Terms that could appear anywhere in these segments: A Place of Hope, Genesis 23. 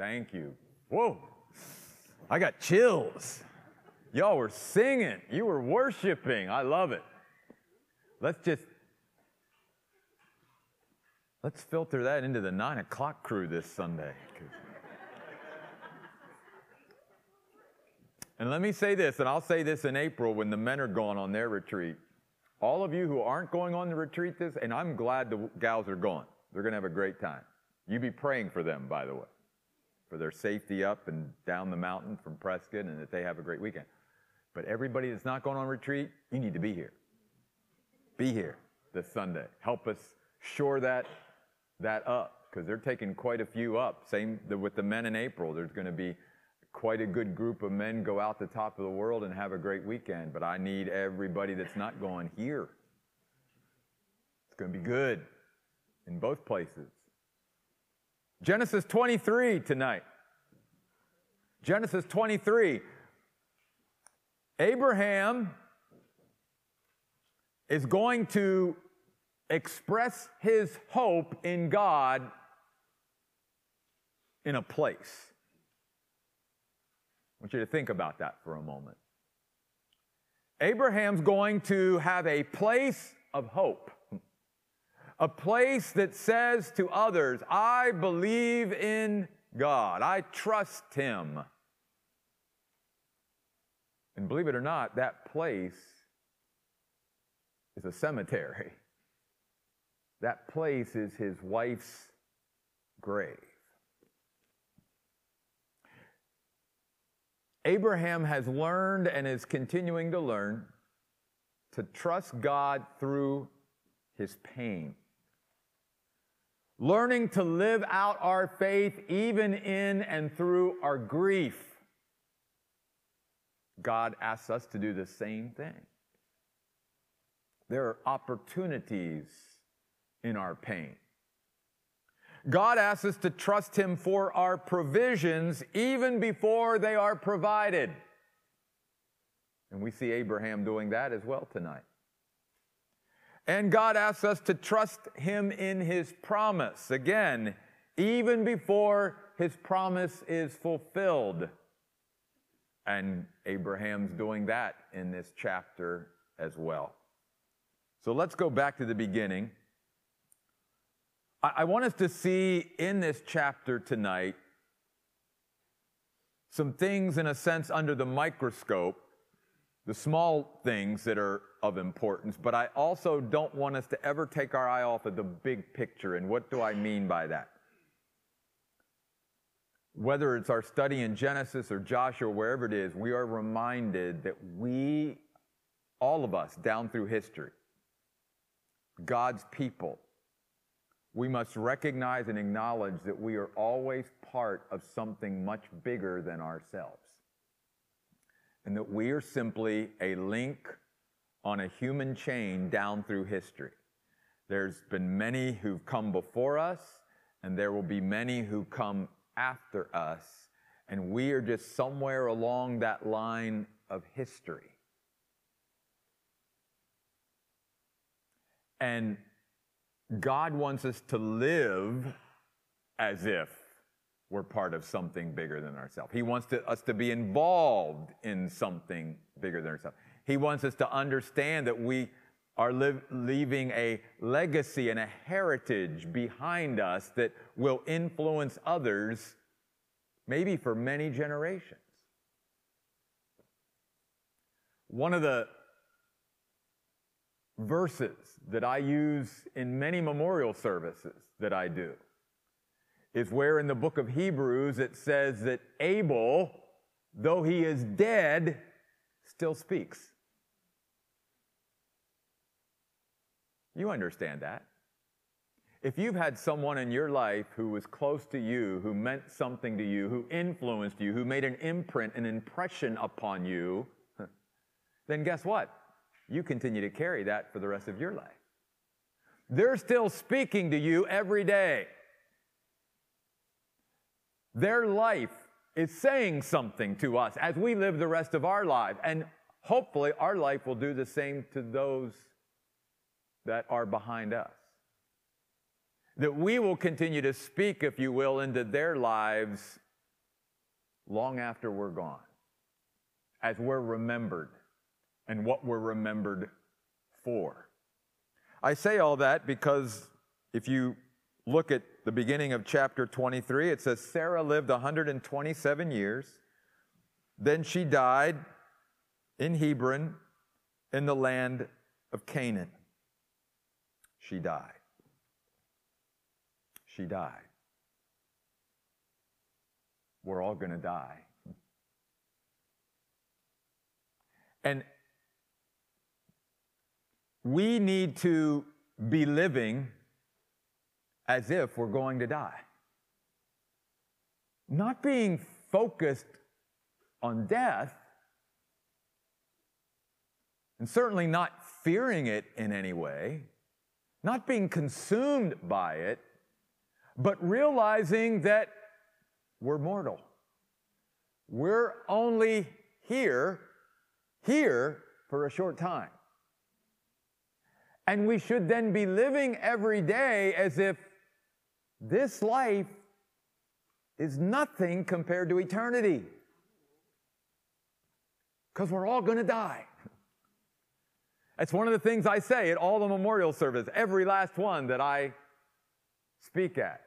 Thank you. Whoa, I got chills. Y'all were singing. You were worshiping. I love it. Let's filter that into the 9 o'clock crew this Sunday. And let me say this, and I'll say this in April when the men are gone on their retreat. All of you who aren't going on the retreat this, and I'm glad the gals are gone. They're going to have a great time. You be praying for them, by the way, for their safety up and down the mountain from Prescott, and that they have a great weekend. But everybody that's not going on retreat, you need to be here. Be here this Sunday. Help us shore that up, because they're taking quite a few up. Same with the men in April. There's going to be quite a good group of men go out the top of the world and have a great weekend, but I need everybody that's not going here. It's going to be good in both places. Genesis 23 tonight. Genesis 23. Abraham is going to express his hope in God in a place. I want you to think about that for a moment. Abraham's going to have a place of hope, a place that says to others, I believe in God, I trust Him. And believe it or not, that place is a cemetery. That place is his wife's grave. Abraham has learned and is continuing to learn to trust God through his pain. Learning to live out our faith even in and through our grief. God asks us to do the same thing. There are opportunities in our pain. God asks us to trust Him for our provisions even before they are provided. And we see Abraham doing that as well tonight. And God asks us to trust Him in His promise, again, even before His promise is fulfilled. And Abraham's doing that in this chapter as well. So let's go back to the beginning. I want us to see in this chapter tonight some things, in a sense, under the microscope, the small things that are of importance, but I also don't want us to ever take our eye off of the big picture. And what do I mean by that? Whether it's our study in Genesis or Joshua, wherever it is, we are reminded that we, all of us, down through history, God's people, we must recognize and acknowledge that we are always part of something much bigger than ourselves, and that we are simply a link on a human chain down through history. There's been many who've come before us, and there will be many who come after us, and we are just somewhere along that line of history. And God wants us to live as if we're part of something bigger than ourselves. He wants us to be involved in something bigger than ourselves. He wants us to understand that we are leaving a legacy and a heritage behind us that will influence others, maybe for many generations. One of the verses that I use in many memorial services that I do is where in the book of Hebrews it says that Abel, though he is dead, still speaks. You understand that. If you've had someone in your life who was close to you, who meant something to you, who influenced you, who made an imprint, an impression upon you, then guess what? You continue to carry that for the rest of your life. They're still speaking to you every day. Their life is saying something to us as we live the rest of our life, and hopefully our life will do the same to those that are behind us. That we will continue to speak, if you will, into their lives long after we're gone, as we're remembered and what we're remembered for. I say all that because if you look at the beginning of chapter 23, it says Sarah lived 127 years. Then she died in Hebron in the land of Canaan. She died. She died. We're all going to die. And we need to be living as if we're going to die. Not being focused on death, and certainly not fearing it in any way, not being consumed by it, but realizing that we're mortal. We're only here for a short time. And we should then be living every day as if this life is nothing compared to eternity. Because we're all going to die. That's one of the things I say at all the memorial services, every last one that I speak at.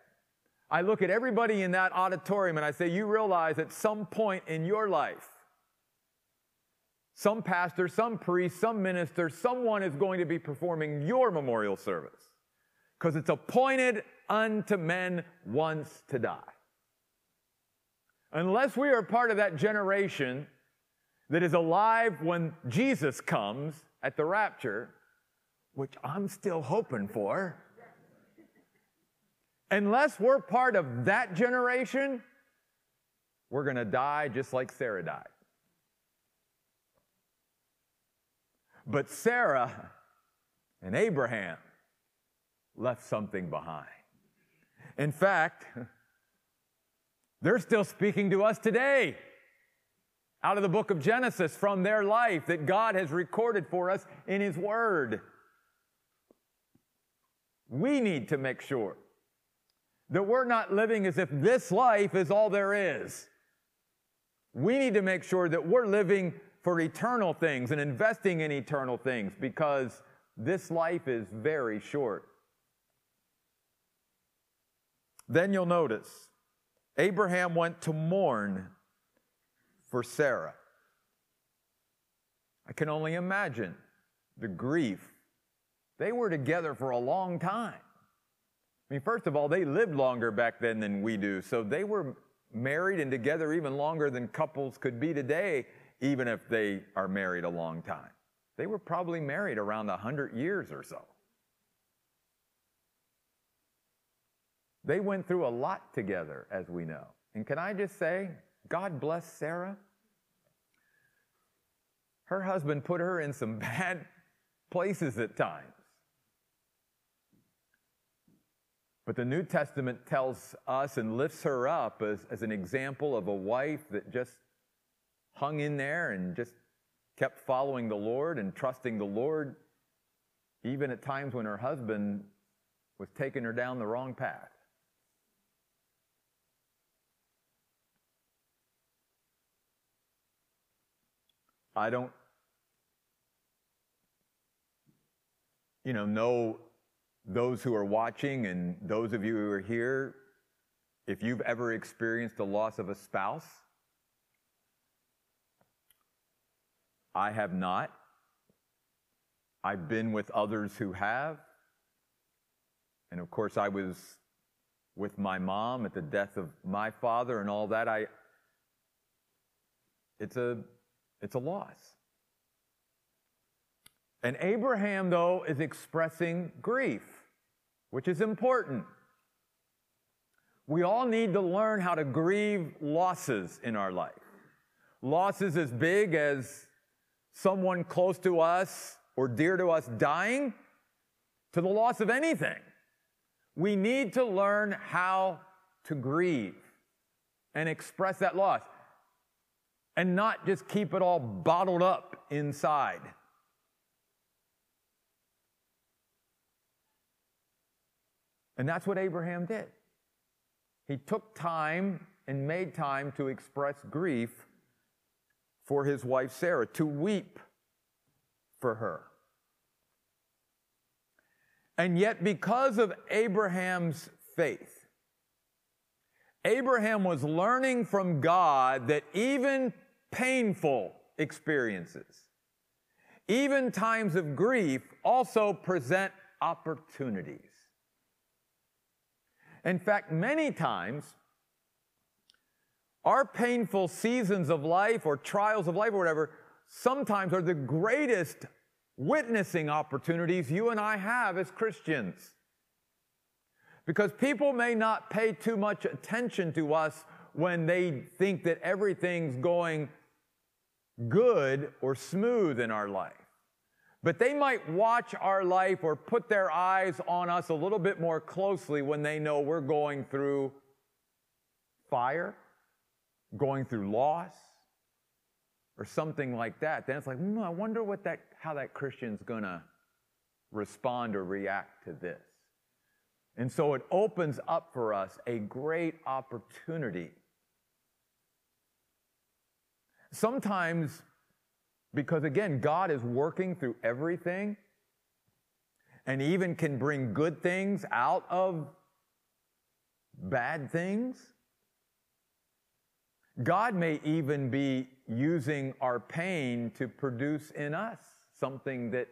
I look at everybody in that auditorium and I say, you realize at some point in your life, some pastor, some priest, some minister, someone is going to be performing your memorial service because it's appointed unto men once to die. Unless we are part of that generation that is alive when Jesus comes at the rapture, which I'm still hoping for, unless we're part of that generation, we're going to die just like Sarah died. But Sarah and Abraham left something behind. In fact, they're still speaking to us today out of the book of Genesis from their life that God has recorded for us in His Word. We need to make sure that we're not living as if this life is all there is. We need to make sure that we're living for eternal things and investing in eternal things, because this life is very short. Then you'll notice Abraham went to mourn for Sarah. I can only imagine the grief. They were together for a long time. I mean, first of all, they lived longer back then than we do, so they were married and together even longer than couples could be today, even if they are married a long time. They were probably married around 100 years or so. They went through a lot together, as we know. And can I just say, God bless Sarah. Her husband put her in some bad places at times. But the New Testament tells us and lifts her up as an example of a wife that just hung in there and just kept following the Lord and trusting the Lord, even at times when her husband was taking her down the wrong path. I don't, know those who are watching and those of you who are here, if you've ever experienced the loss of a spouse. I have not. I've been with others who have. And of course, I was with my mom at the death of my father and all that. It's a loss. And Abraham, though, is expressing grief, which is important. We all need to learn how to grieve losses in our life. Losses as big as someone close to us or dear to us dying, to the loss of anything. We need to learn how to grieve and express that loss and not just keep it all bottled up inside. And that's what Abraham did. He took time and made time to express grief for his wife Sarah, to weep for her. And yet, because of Abraham's faith, Abraham was learning from God that even painful experiences, even times of grief, also present opportunities. In fact, many times, our painful seasons of life or trials of life or whatever sometimes are the greatest witnessing opportunities you and I have as Christians. Because people may not pay too much attention to us when they think that everything's going good or smooth in our life. But they might watch our life or put their eyes on us a little bit more closely when they know we're going through fire, going through loss, or something like that. Then it's like, I wonder what how that Christian's going to respond or react to this. And so it opens up for us a great opportunity. Sometimes, because again, God is working through everything and even can bring good things out of bad things. God may even be using our pain to produce in us something that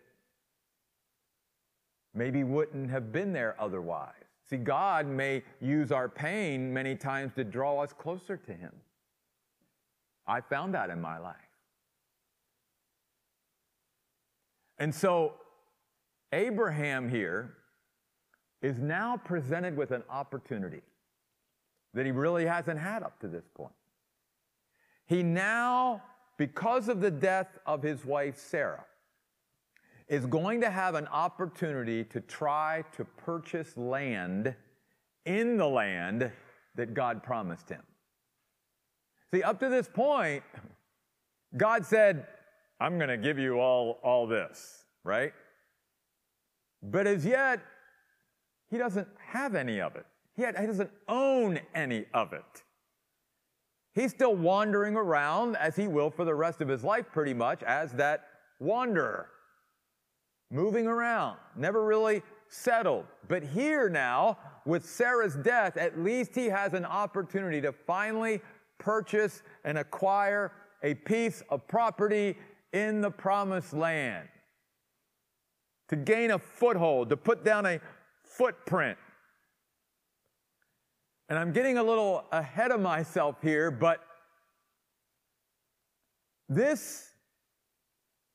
maybe wouldn't have been there otherwise. See, God may use our pain many times to draw us closer to Him. I found that in my life. And so Abraham here is now presented with an opportunity that he really hasn't had up to this point. He now, because of the death of his wife Sarah, is going to have an opportunity to try to purchase land in the land that God promised him. See, up to this point, God said, I'm going to give you all this, right? But as yet, he doesn't have any of it. He doesn't own any of it. He's still wandering around, as he will for the rest of his life pretty much, as that wanderer, moving around, never really settled. But here now, with Sarah's death, at least he has an opportunity to finally purchase and acquire a piece of property in the promised land, to gain a foothold, to put down a footprint. And I'm getting a little ahead of myself here, but this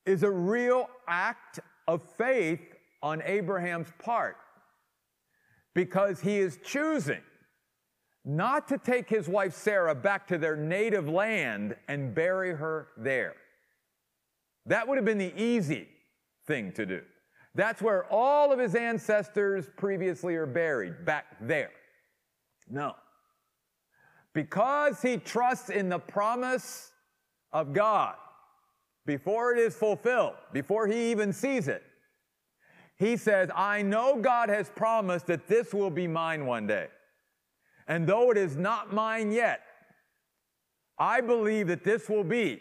is a real act of faith on Abraham's part, because he is choosing not to take his wife Sarah back to their native land and bury her there. That would have been the easy thing to do. That's where all of his ancestors previously are buried, back there. No. Because he trusts in the promise of God, before it is fulfilled, before he even sees it, he says, I know God has promised that this will be mine one day. And though it is not mine yet, I believe that this will be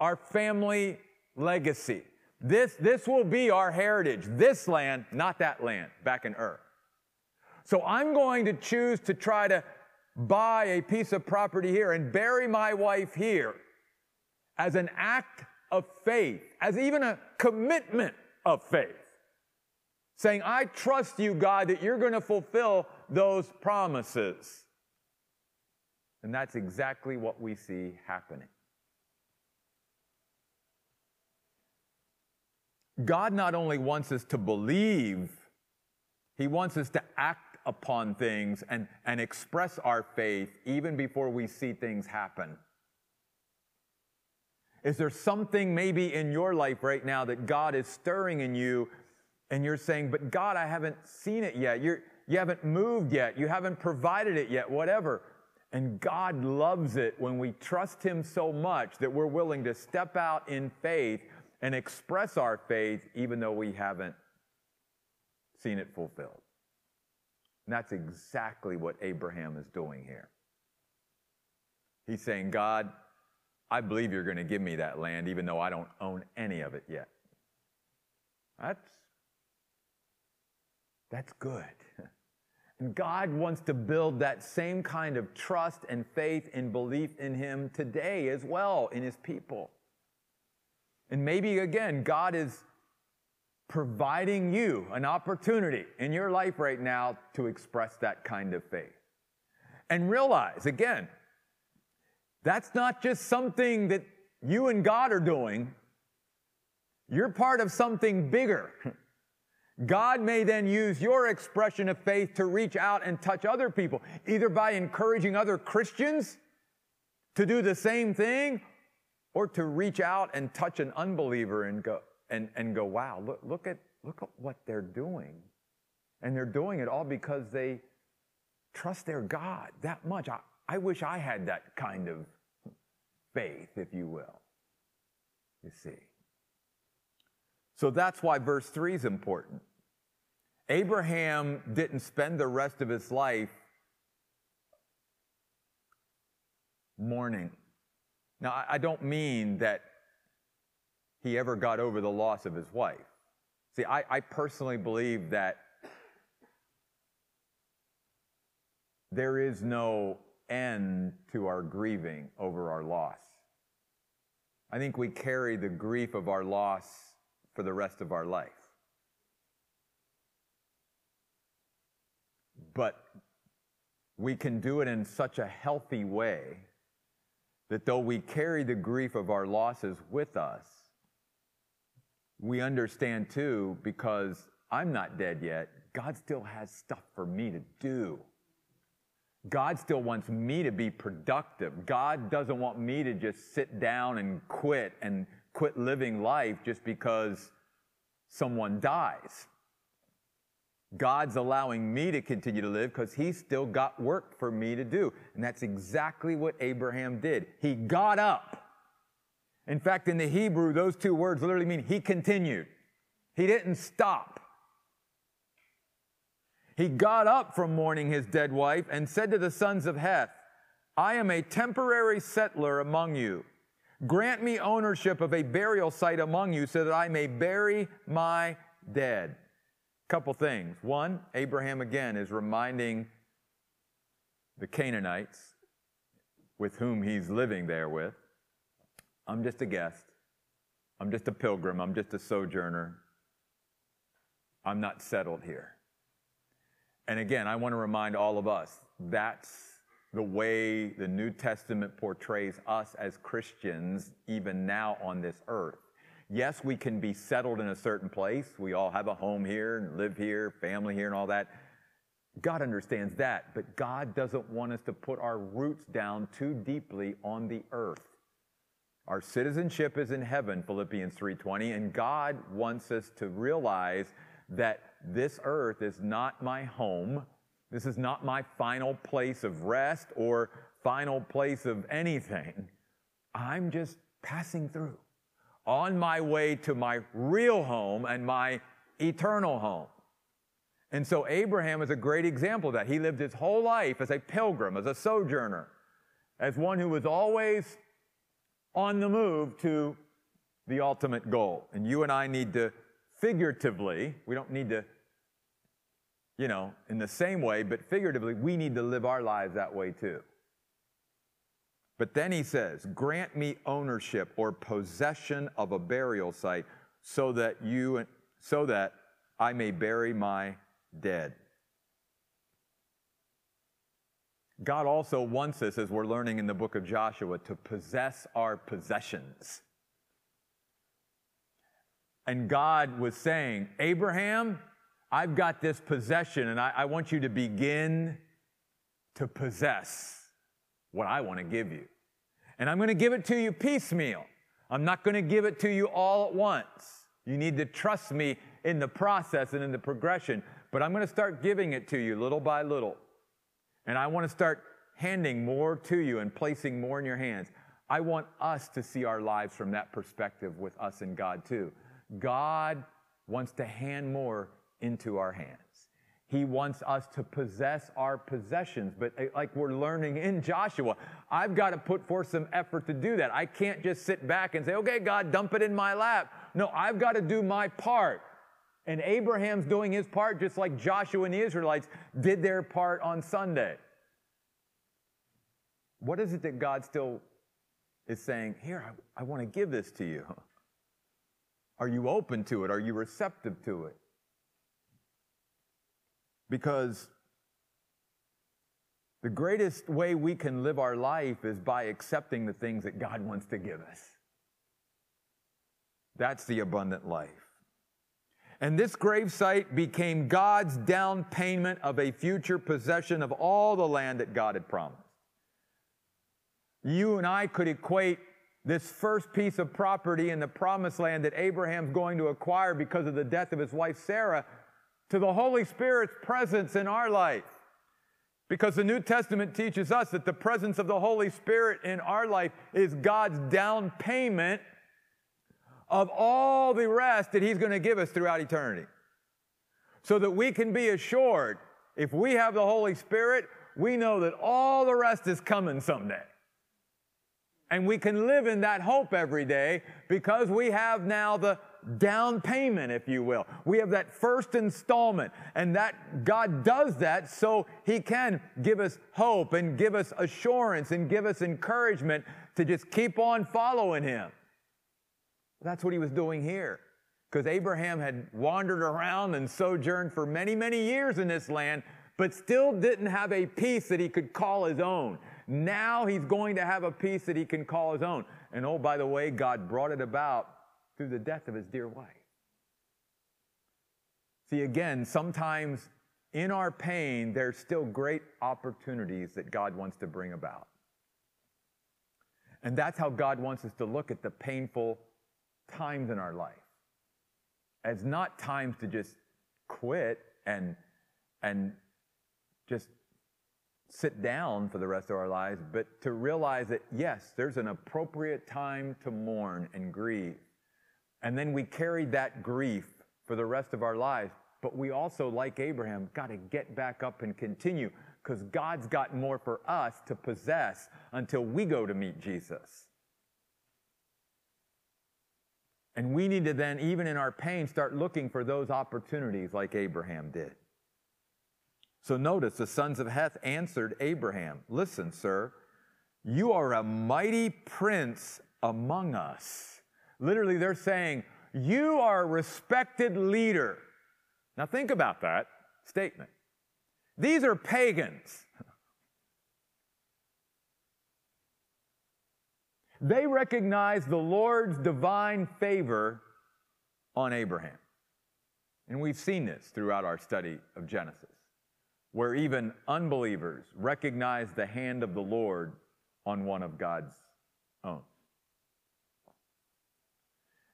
our family legacy. This will be our heritage. This land, not that land, back in Ur. So I'm going to choose to try to buy a piece of property here and bury my wife here as an act of faith, as even a commitment of faith, saying, I trust you, God, that you're going to fulfill those promises. And that's exactly what we see happening. God not only wants us to believe, He wants us to act upon things and express our faith even before we see things happen. Is there something maybe in your life right now that God is stirring in you and you're saying, but God, I haven't seen it yet. You haven't moved yet. You haven't provided it yet, whatever. And God loves it when we trust Him so much that we're willing to step out in faith and express our faith even though we haven't seen it fulfilled. And that's exactly what Abraham is doing here. He's saying, God, I believe you're going to give me that land, even though I don't own any of it yet. That's good. And God wants to build that same kind of trust and faith and belief in him today as well in his people. And maybe, again, God is providing you an opportunity in your life right now to express that kind of faith. And realize, again, that's not just something that you and God are doing. You're part of something bigger. God may then use your expression of faith to reach out and touch other people, either by encouraging other Christians to do the same thing, or to reach out and touch an unbeliever and go, wow, look at what they're doing. And they're doing it all because they trust their God that much. I wish I had that kind of faith, if you will, you see. So that's why verse 3 is important. Abraham didn't spend the rest of his life mourning. Now, I don't mean that he ever got over the loss of his wife. See, I personally believe that there is no end to our grieving over our loss. I think we carry the grief of our loss for the rest of our life. But we can do it in such a healthy way that though we carry the grief of our losses with us, we understand too, because I'm not dead yet, God still has stuff for me to do. God still wants me to be productive. God doesn't want me to just sit down and quit living life just because someone dies. God's allowing me to continue to live because he's still got work for me to do. And that's exactly what Abraham did. He got up. In fact, in the Hebrew, those two words literally mean he continued. He didn't stop. He got up from mourning his dead wife and said to the sons of Heth, I am a temporary settler among you. Grant me ownership of a burial site among you so that I may bury my dead. Couple things. One, Abraham again is reminding the Canaanites with whom he's living there with, I'm just a guest. I'm just a pilgrim. I'm just a sojourner. I'm not settled here. And again, I want to remind all of us, that's the way the New Testament portrays us as Christians even now on this earth. Yes, we can be settled in a certain place. We all have a home here and live here, family here and all that. God understands that, but God doesn't want us to put our roots down too deeply on the earth. Our citizenship is in heaven, Philippians 3:20, and God wants us to realize that this earth is not my home. This is not my final place of rest or final place of anything. I'm just passing through, on my way to my real home and my eternal home. And so Abraham is a great example of that. He lived his whole life as a pilgrim, as a sojourner, as one who was always on the move to the ultimate goal. And you and I need to figuratively, we don't need to, in the same way, but figuratively, we need to live our lives that way too. But then he says, grant me ownership or possession of a burial site so that I may bury my dead. God also wants us, as we're learning in the book of Joshua, to possess our possessions. And God was saying, Abraham, I've got this possession, and I want you to begin to possess what I want to give you. And I'm going to give it to you piecemeal. I'm not going to give it to you all at once. You need to trust me in the process and in the progression, but I'm going to start giving it to you little by little. And I want to start handing more to you and placing more in your hands. I want us to see our lives from that perspective with us and God too. God wants to hand more into our hands. He wants us to possess our possessions. But like we're learning in Joshua, I've got to put forth some effort to do that. I can't just sit back and say, okay, God, dump it in my lap. No, I've got to do my part. And Abraham's doing his part just like Joshua and the Israelites did their part on Sunday. What is it that God still is saying? Here, I want to give this to you. Are you open to it? Are you receptive to it? Because the greatest way we can live our life is by accepting the things that God wants to give us. That's the abundant life. And this gravesite became God's down payment of a future possession of all the land that God had promised. You and I could equate this first piece of property in the promised land that Abraham's going to acquire because of the death of his wife Sarah to the Holy Spirit's presence in our life. Because the New Testament teaches us that the presence of the Holy Spirit in our life is God's down payment of all the rest that he's going to give us throughout eternity. So that we can be assured, if we have the Holy Spirit, we know that all the rest is coming someday. And we can live in that hope every day because we have now the down payment, if you will. We have that first installment, and that God does that so he can give us hope and give us assurance and give us encouragement to just keep on following him. That's what he was doing here, because Abraham had wandered around and sojourned for many, many years in this land, but still didn't have a peace that he could call his own. Now he's going to have a peace that he can call his own. And oh, by the way, God brought it about through the death of his dear wife. See, again, sometimes in our pain, there's still great opportunities that God wants to bring about. And that's how God wants us to look at the painful times in our life, as not times to just quit and just sit down for the rest of our lives, but to realize that, yes, there's an appropriate time to mourn and grieve. And then we carry that grief for the rest of our lives. But we also, like Abraham, got to get back up and continue, because God's got more for us to possess until we go to meet Jesus. And we need to then, even in our pain, start looking for those opportunities like Abraham did. So notice, the sons of Heth answered Abraham, "Listen, sir, you are a mighty prince among us." Literally, they're saying, you are a respected leader. Now think about that statement. These are pagans. They recognize the Lord's divine favor on Abraham. And we've seen this throughout our study of Genesis, where even unbelievers recognize the hand of the Lord on one of God's own.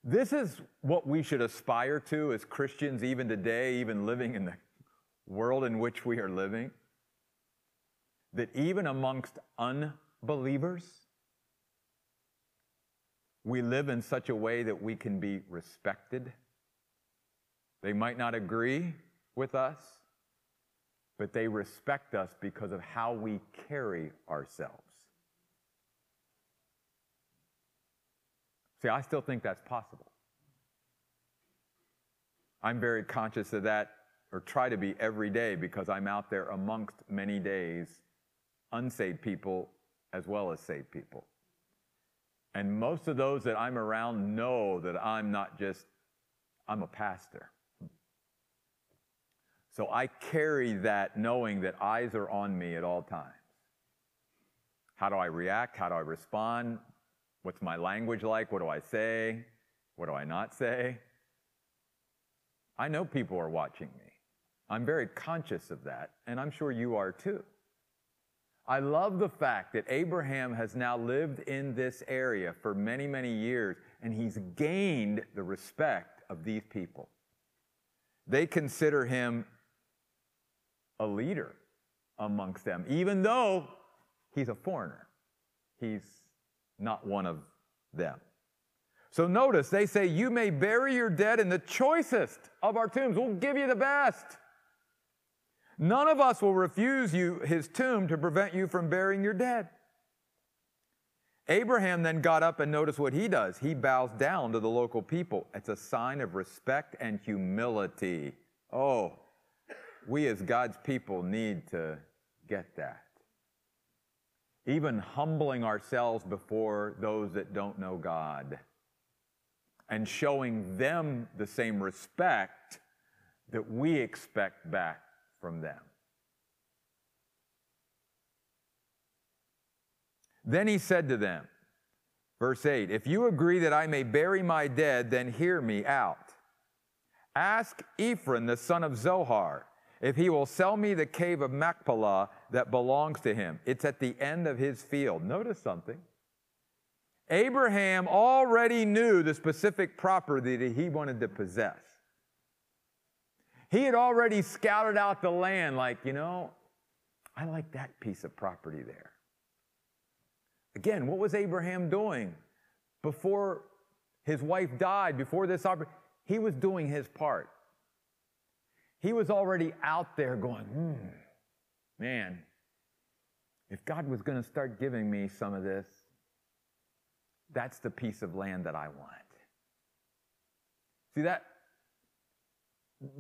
This is what we should aspire to as Christians even today, even living in the world in which we are living. That even amongst unbelievers, we live in such a way that we can be respected. They might not agree with us, but they respect us because of how we carry ourselves. See, I still think that's possible. I'm very conscious of that, or try to be every day, because I'm out there amongst many days unsaved people as well as saved people. And most of those that I'm around know that I'm a pastor. So I carry that knowing that eyes are on me at all times. How do I react? How do I respond? What's my language like? What do I say? What do I not say? I know people are watching me. I'm very conscious of that, and I'm sure you are too. I love the fact that Abraham has now lived in this area for many, many years, and he's gained the respect of these people. They consider him a leader amongst them, even though he's a foreigner. He's not one of them. So notice, they say, you may bury your dead in the choicest of our tombs. We'll give you the best. None of us will refuse you his tomb to prevent you from burying your dead. Abraham then got up, and notice what he does. He bows down to the local people. It's a sign of respect and humility. Oh, we as God's people need to get that. Even humbling ourselves before those that don't know God and showing them the same respect that we expect back from them. Then he said to them, verse 8, if you agree that I may bury my dead, then hear me out. Ask Ephron, the son of Zohar, if he will sell me the cave of Machpelah that belongs to him. It's at the end of his field. Notice something. Abraham already knew the specific property that he wanted to possess. He had already scouted out the land like, you know, I like that piece of property there. Again, what was Abraham doing before his wife died, before this opportunity? He was doing his part. He was already out there going, man, if God was going to start giving me some of this, that's the piece of land that I want. See,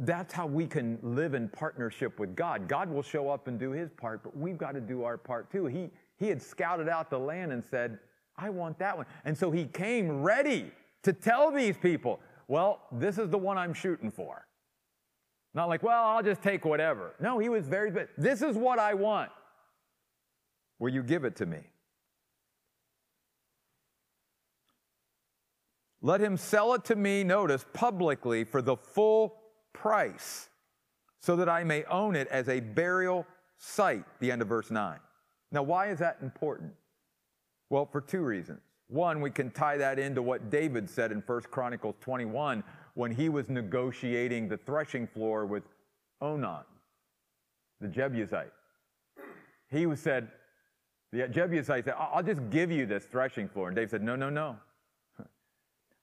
that's how we can live in partnership with God. God will show up and do his part, but we've got to do our part too. He had scouted out the land and said, I want that one. And so he came ready to tell these people, well, this is the one I'm shooting for. Not like, well, I'll just take whatever. No, he was very, this is what I want. Will you give it to me? Let him sell it to me, notice, publicly for the full price, so that I may own it as a burial site, the end of verse 9. Now, why is that important? Well, for two reasons. One, we can tie that into what David said in 1 Chronicles 21 when he was negotiating the threshing floor with Onan, the Jebusite. He said, the Jebusite said, I'll just give you this threshing floor. And David said, no, no, no.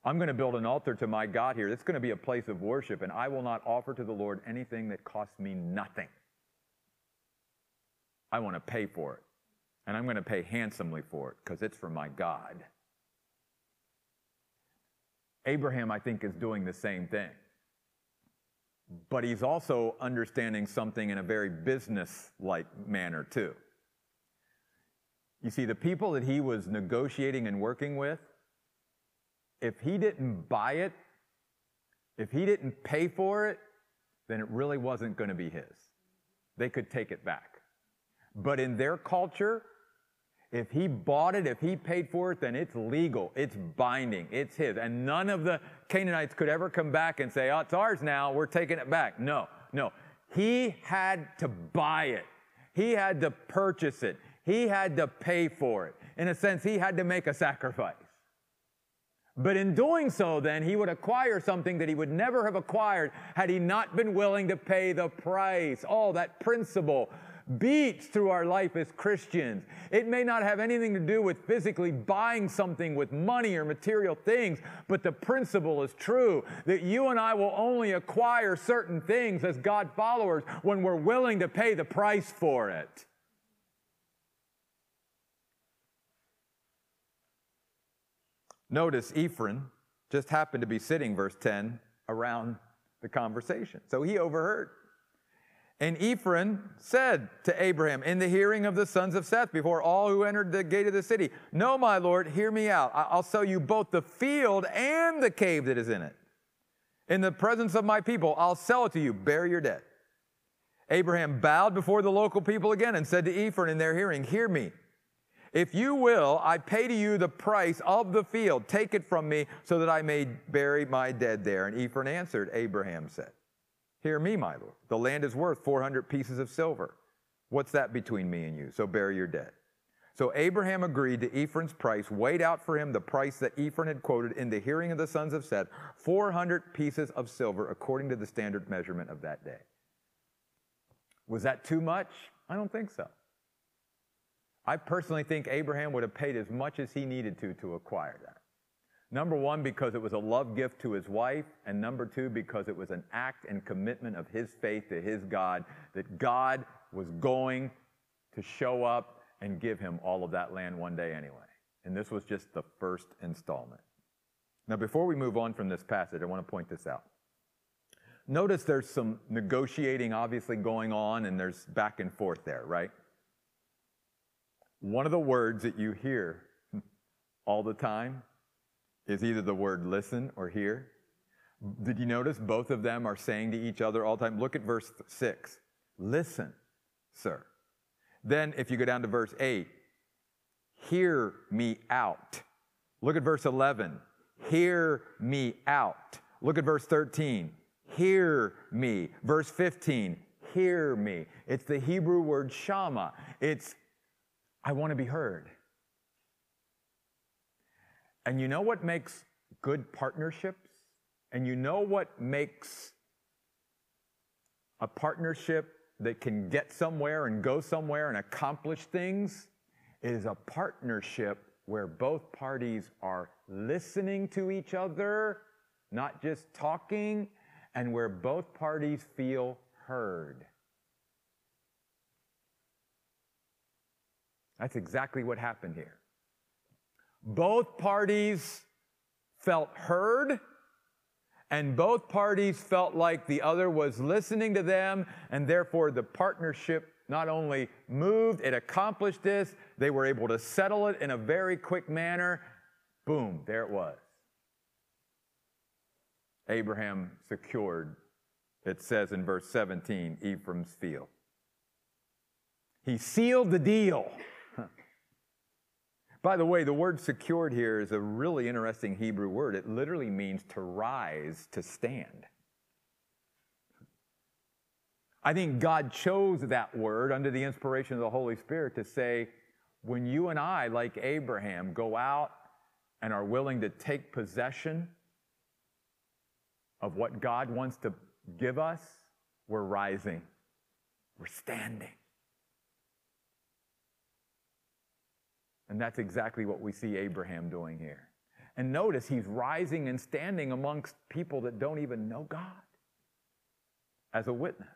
I'm going to build an altar to my God here. It's going to be a place of worship, and I will not offer to the Lord anything that costs me nothing. I want to pay for it, and I'm going to pay handsomely for it because it's for my God. Abraham, I think, is doing the same thing. But he's also understanding something in a very business-like manner, too. You see, the people that he was negotiating and working with, if he didn't buy it, if he didn't pay for it, then it really wasn't going to be his. They could take it back. But in their culture, if he bought it, if he paid for it, then it's legal, it's binding, it's his. And none of the Canaanites could ever come back and say, oh, it's ours now, we're taking it back. No, no. He had to buy it. He had to purchase it. He had to pay for it. In a sense, he had to make a sacrifice. But in doing so, then, he would acquire something that he would never have acquired had he not been willing to pay the price. Oh, that principle beats through our life as Christians. It may not have anything to do with physically buying something with money or material things, but the principle is true, that you and I will only acquire certain things as God followers when we're willing to pay the price for it. Notice Ephron just happened to be sitting, verse 10, around the conversation. So he overheard. And Ephron said to Abraham, in the hearing of the sons of Seth, before all who entered the gate of the city, no, my lord, hear me out. I'll sell you both the field and the cave that is in it. In the presence of my people, I'll sell it to you. Bury your dead. Abraham bowed before the local people again and said to Ephron in their hearing, hear me. If you will, I pay to you the price of the field. Take it from me so that I may bury my dead there. And Ephron answered, Abraham said, hear me, my lord. The land is worth 400 pieces of silver. What's that between me and you? So bury your dead. So Abraham agreed to Ephron's price, weighed out for him the price that Ephron had quoted in the hearing of the sons of Seth, 400 pieces of silver according to the standard measurement of that day. Was that too much? I don't think so. I personally think Abraham would have paid as much as he needed to acquire that. Number one, because it was a love gift to his wife, and number two, because it was an act and commitment of his faith to his God, that God was going to show up and give him all of that land one day anyway. And this was just the first installment. Now, before we move on from this passage, I want to point this out. Notice there's some negotiating obviously going on, and there's back and forth there, right? One of the words that you hear all the time is either the word listen or hear. Did you notice both of them are saying to each other all the time? Look at verse 6. Listen, sir. Then if you go down to verse 8, hear me out. Look at verse 11. Hear me out. Look at verse 13. Hear me. Verse 15. Hear me. It's the Hebrew word shama. It's, I want to be heard. And you know what makes good partnerships? And you know what makes a partnership that can get somewhere and go somewhere and accomplish things? It is a partnership where both parties are listening to each other, not just talking, and where both parties feel heard. That's exactly what happened here. Both parties felt heard, and both parties felt like the other was listening to them, and therefore the partnership not only moved, it accomplished this, they were able to settle it in a very quick manner. Boom, there it was. Abraham secured, it says in verse 17, Ephraim's field. He sealed the deal. By the way, the word secured here is a really interesting Hebrew word. It literally means to rise, to stand. I think God chose that word under the inspiration of the Holy Spirit to say, when you and I, like Abraham, go out and are willing to take possession of what God wants to give us, we're rising, we're standing. And that's exactly what we see Abraham doing here. And notice he's rising and standing amongst people that don't even know God as a witness.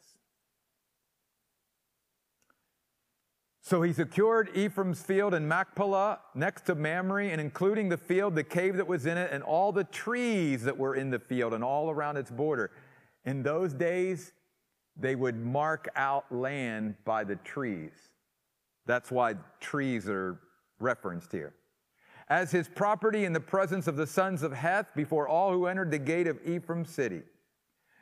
So he secured Ephraim's field in Machpelah next to Mamre, and including the field, the cave that was in it, and all the trees that were in the field and all around its border. In those days, they would mark out land by the trees. That's why trees are referenced here. As his property in the presence of the sons of Heth before all who entered the gate of Ephraim's city.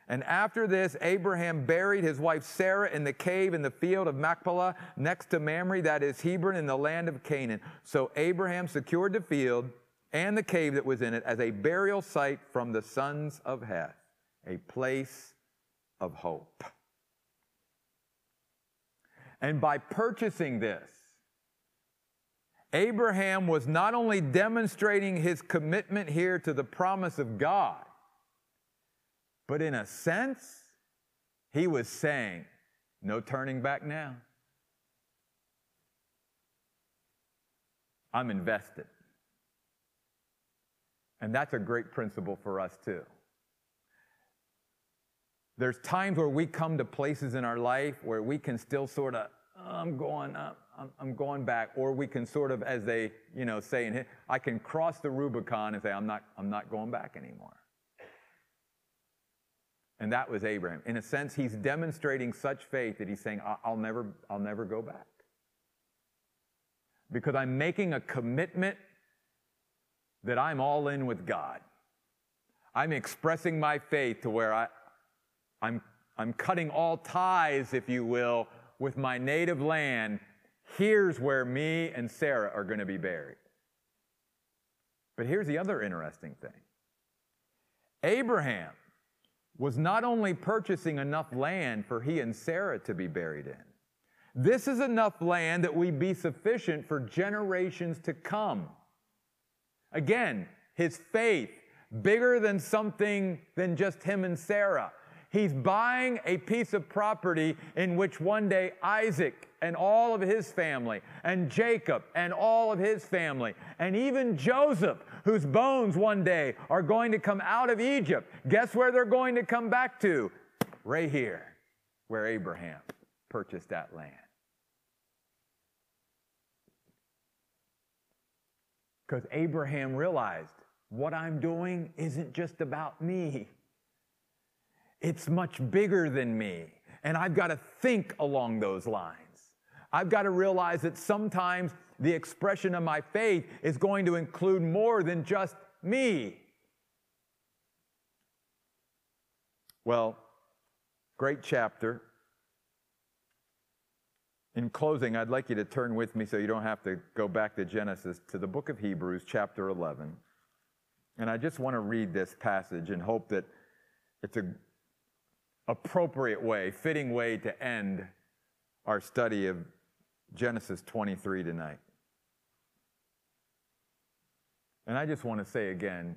And after this, Abraham buried his wife Sarah in the cave in the field of Machpelah next to Mamre, that is Hebron, in the land of Canaan. So Abraham secured the field and the cave that was in it as a burial site from the sons of Heth, a place of hope. And by purchasing this, Abraham was not only demonstrating his commitment here to the promise of God, but in a sense, he was saying, no turning back now. I'm invested. And that's a great principle for us too. There's times where we come to places in our life where we can still sort of, I'm going up. I'm going back, or we can sort of, as they, say, and I can cross the Rubicon and say, I'm not going back anymore. And that was Abraham. In a sense, he's demonstrating such faith that he's saying, I'll never go back. Because I'm making a commitment that I'm all in with God. I'm expressing my faith to where I'm cutting all ties, if you will, with my native land. Here's where me and Sarah are going to be buried. But here's the other interesting thing. Abraham was not only purchasing enough land for he and Sarah to be buried in. This is enough land that would be sufficient for generations to come. Again, his faith, bigger than something than just him and Sarah. He's buying a piece of property in which one day Isaac and all of his family, and Jacob and all of his family, and even Joseph, whose bones one day are going to come out of Egypt. Guess where they're going to come back to? Right here, where Abraham purchased that land. Because Abraham realized, what I'm doing isn't just about me. It's much bigger than me, and I've got to think along those lines. I've got to realize that sometimes the expression of my faith is going to include more than just me. Well, great chapter. In closing, I'd like you to turn with me so you don't have to go back to Genesis, to the book of Hebrews, chapter 11. And I just want to read this passage and hope that it's an appropriate way, fitting way to end our study of Genesis 23 tonight. And I just want to say again,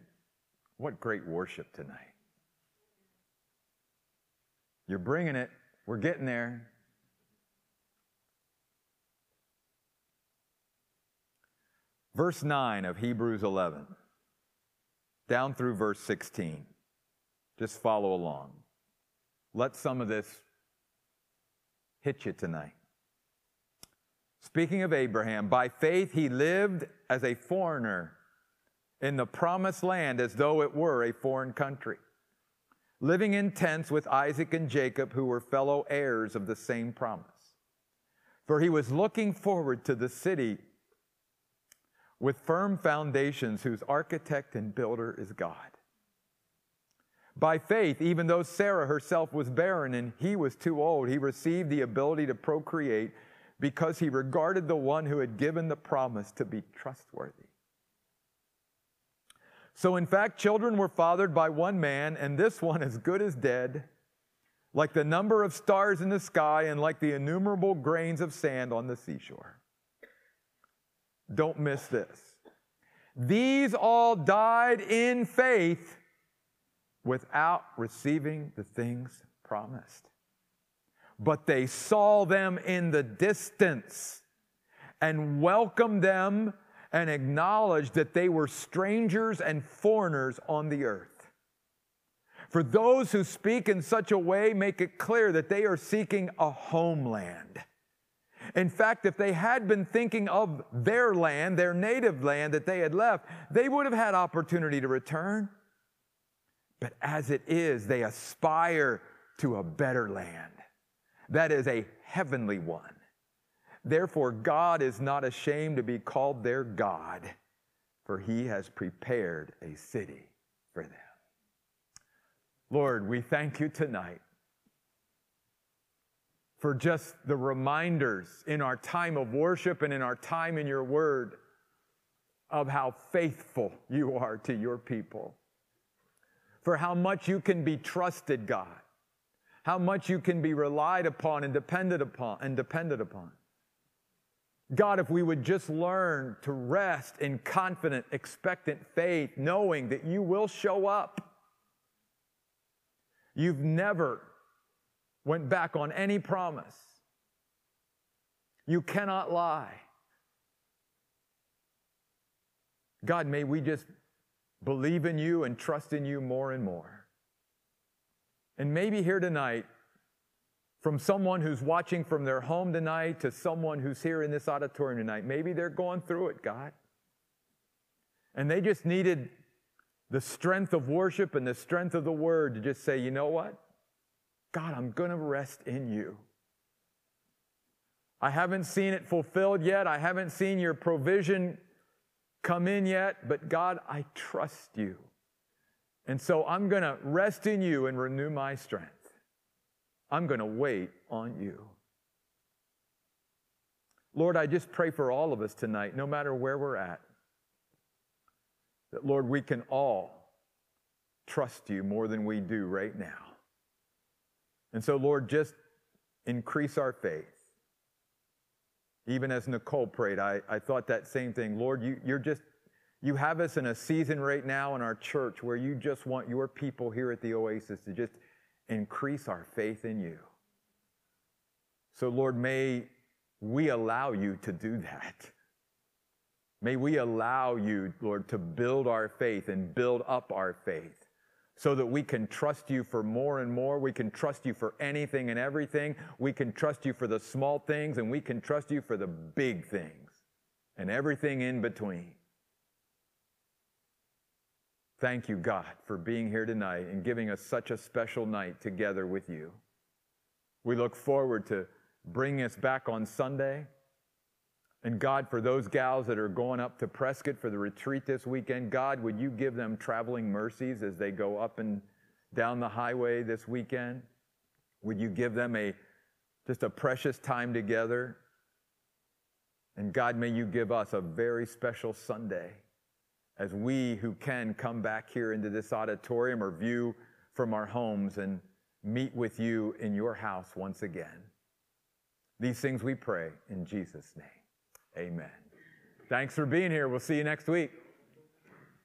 what great worship tonight. You're bringing it. We're getting there. Verse 9 of Hebrews 11. Down through verse 16. Just follow along. Let some of this hit you tonight. Speaking of Abraham, by faith he lived as a foreigner in the promised land as though it were a foreign country, living in tents with Isaac and Jacob, who were fellow heirs of the same promise. For he was looking forward to the city with firm foundations, whose architect and builder is God. By faith, even though Sarah herself was barren and he was too old, he received the ability to procreate, because he regarded the one who had given the promise to be trustworthy. So in fact, children were fathered by one man, and this one as good as dead, like the number of stars in the sky and like the innumerable grains of sand on the seashore. Don't miss this. These all died in faith without receiving the things promised. But they saw them in the distance and welcomed them and acknowledged that they were strangers and foreigners on the earth. For those who speak in such a way make it clear that they are seeking a homeland. In fact, if they had been thinking of their land, their native land that they had left, they would have had opportunity to return. But as it is, they aspire to a better land. That is a heavenly one. Therefore, God is not ashamed to be called their God, for he has prepared a city for them. Lord, we thank you tonight for just the reminders in our time of worship and in our time in your word of how faithful you are to your people, for how much you can be trusted, God, how much you can be relied upon and depended upon. God, if we would just learn to rest in confident, expectant faith, knowing that you will show up. You've never went back on any promise. You cannot lie. God, may we just believe in you and trust in you more and more. And maybe here tonight, from someone who's watching from their home tonight to someone who's here in this auditorium tonight, maybe they're going through it, God. And they just needed the strength of worship and the strength of the word to just say, you know what? God, I'm going to rest in you. I haven't seen it fulfilled yet. I haven't seen your provision come in yet. But God, I trust you. And so I'm going to rest in you and renew my strength. I'm going to wait on you. Lord, I just pray for all of us tonight, no matter where we're at, that, Lord, we can all trust you more than we do right now. And so, Lord, just increase our faith. Even as Nicole prayed, I thought that same thing. Lord, you have us in a season right now in our church where you just want your people here at the Oasis to just increase our faith in you. So, Lord, may we allow you to do that. May we allow you, Lord, to build our faith and build up our faith so that we can trust you for more and more. We can trust you for anything and everything. We can trust you for the small things, and we can trust you for the big things and everything in between. Thank you, God, for being here tonight and giving us such a special night together with you. We look forward to bringing us back on Sunday. And God, for those gals that are going up to Prescott for the retreat this weekend, God, would you give them traveling mercies as they go up and down the highway this weekend? Would you give them just a precious time together? And God, may you give us a very special Sunday as we who can come back here into this auditorium or view from our homes and meet with you in your house once again. These things we pray in Jesus' name. Amen. Thanks for being here. We'll see you next week.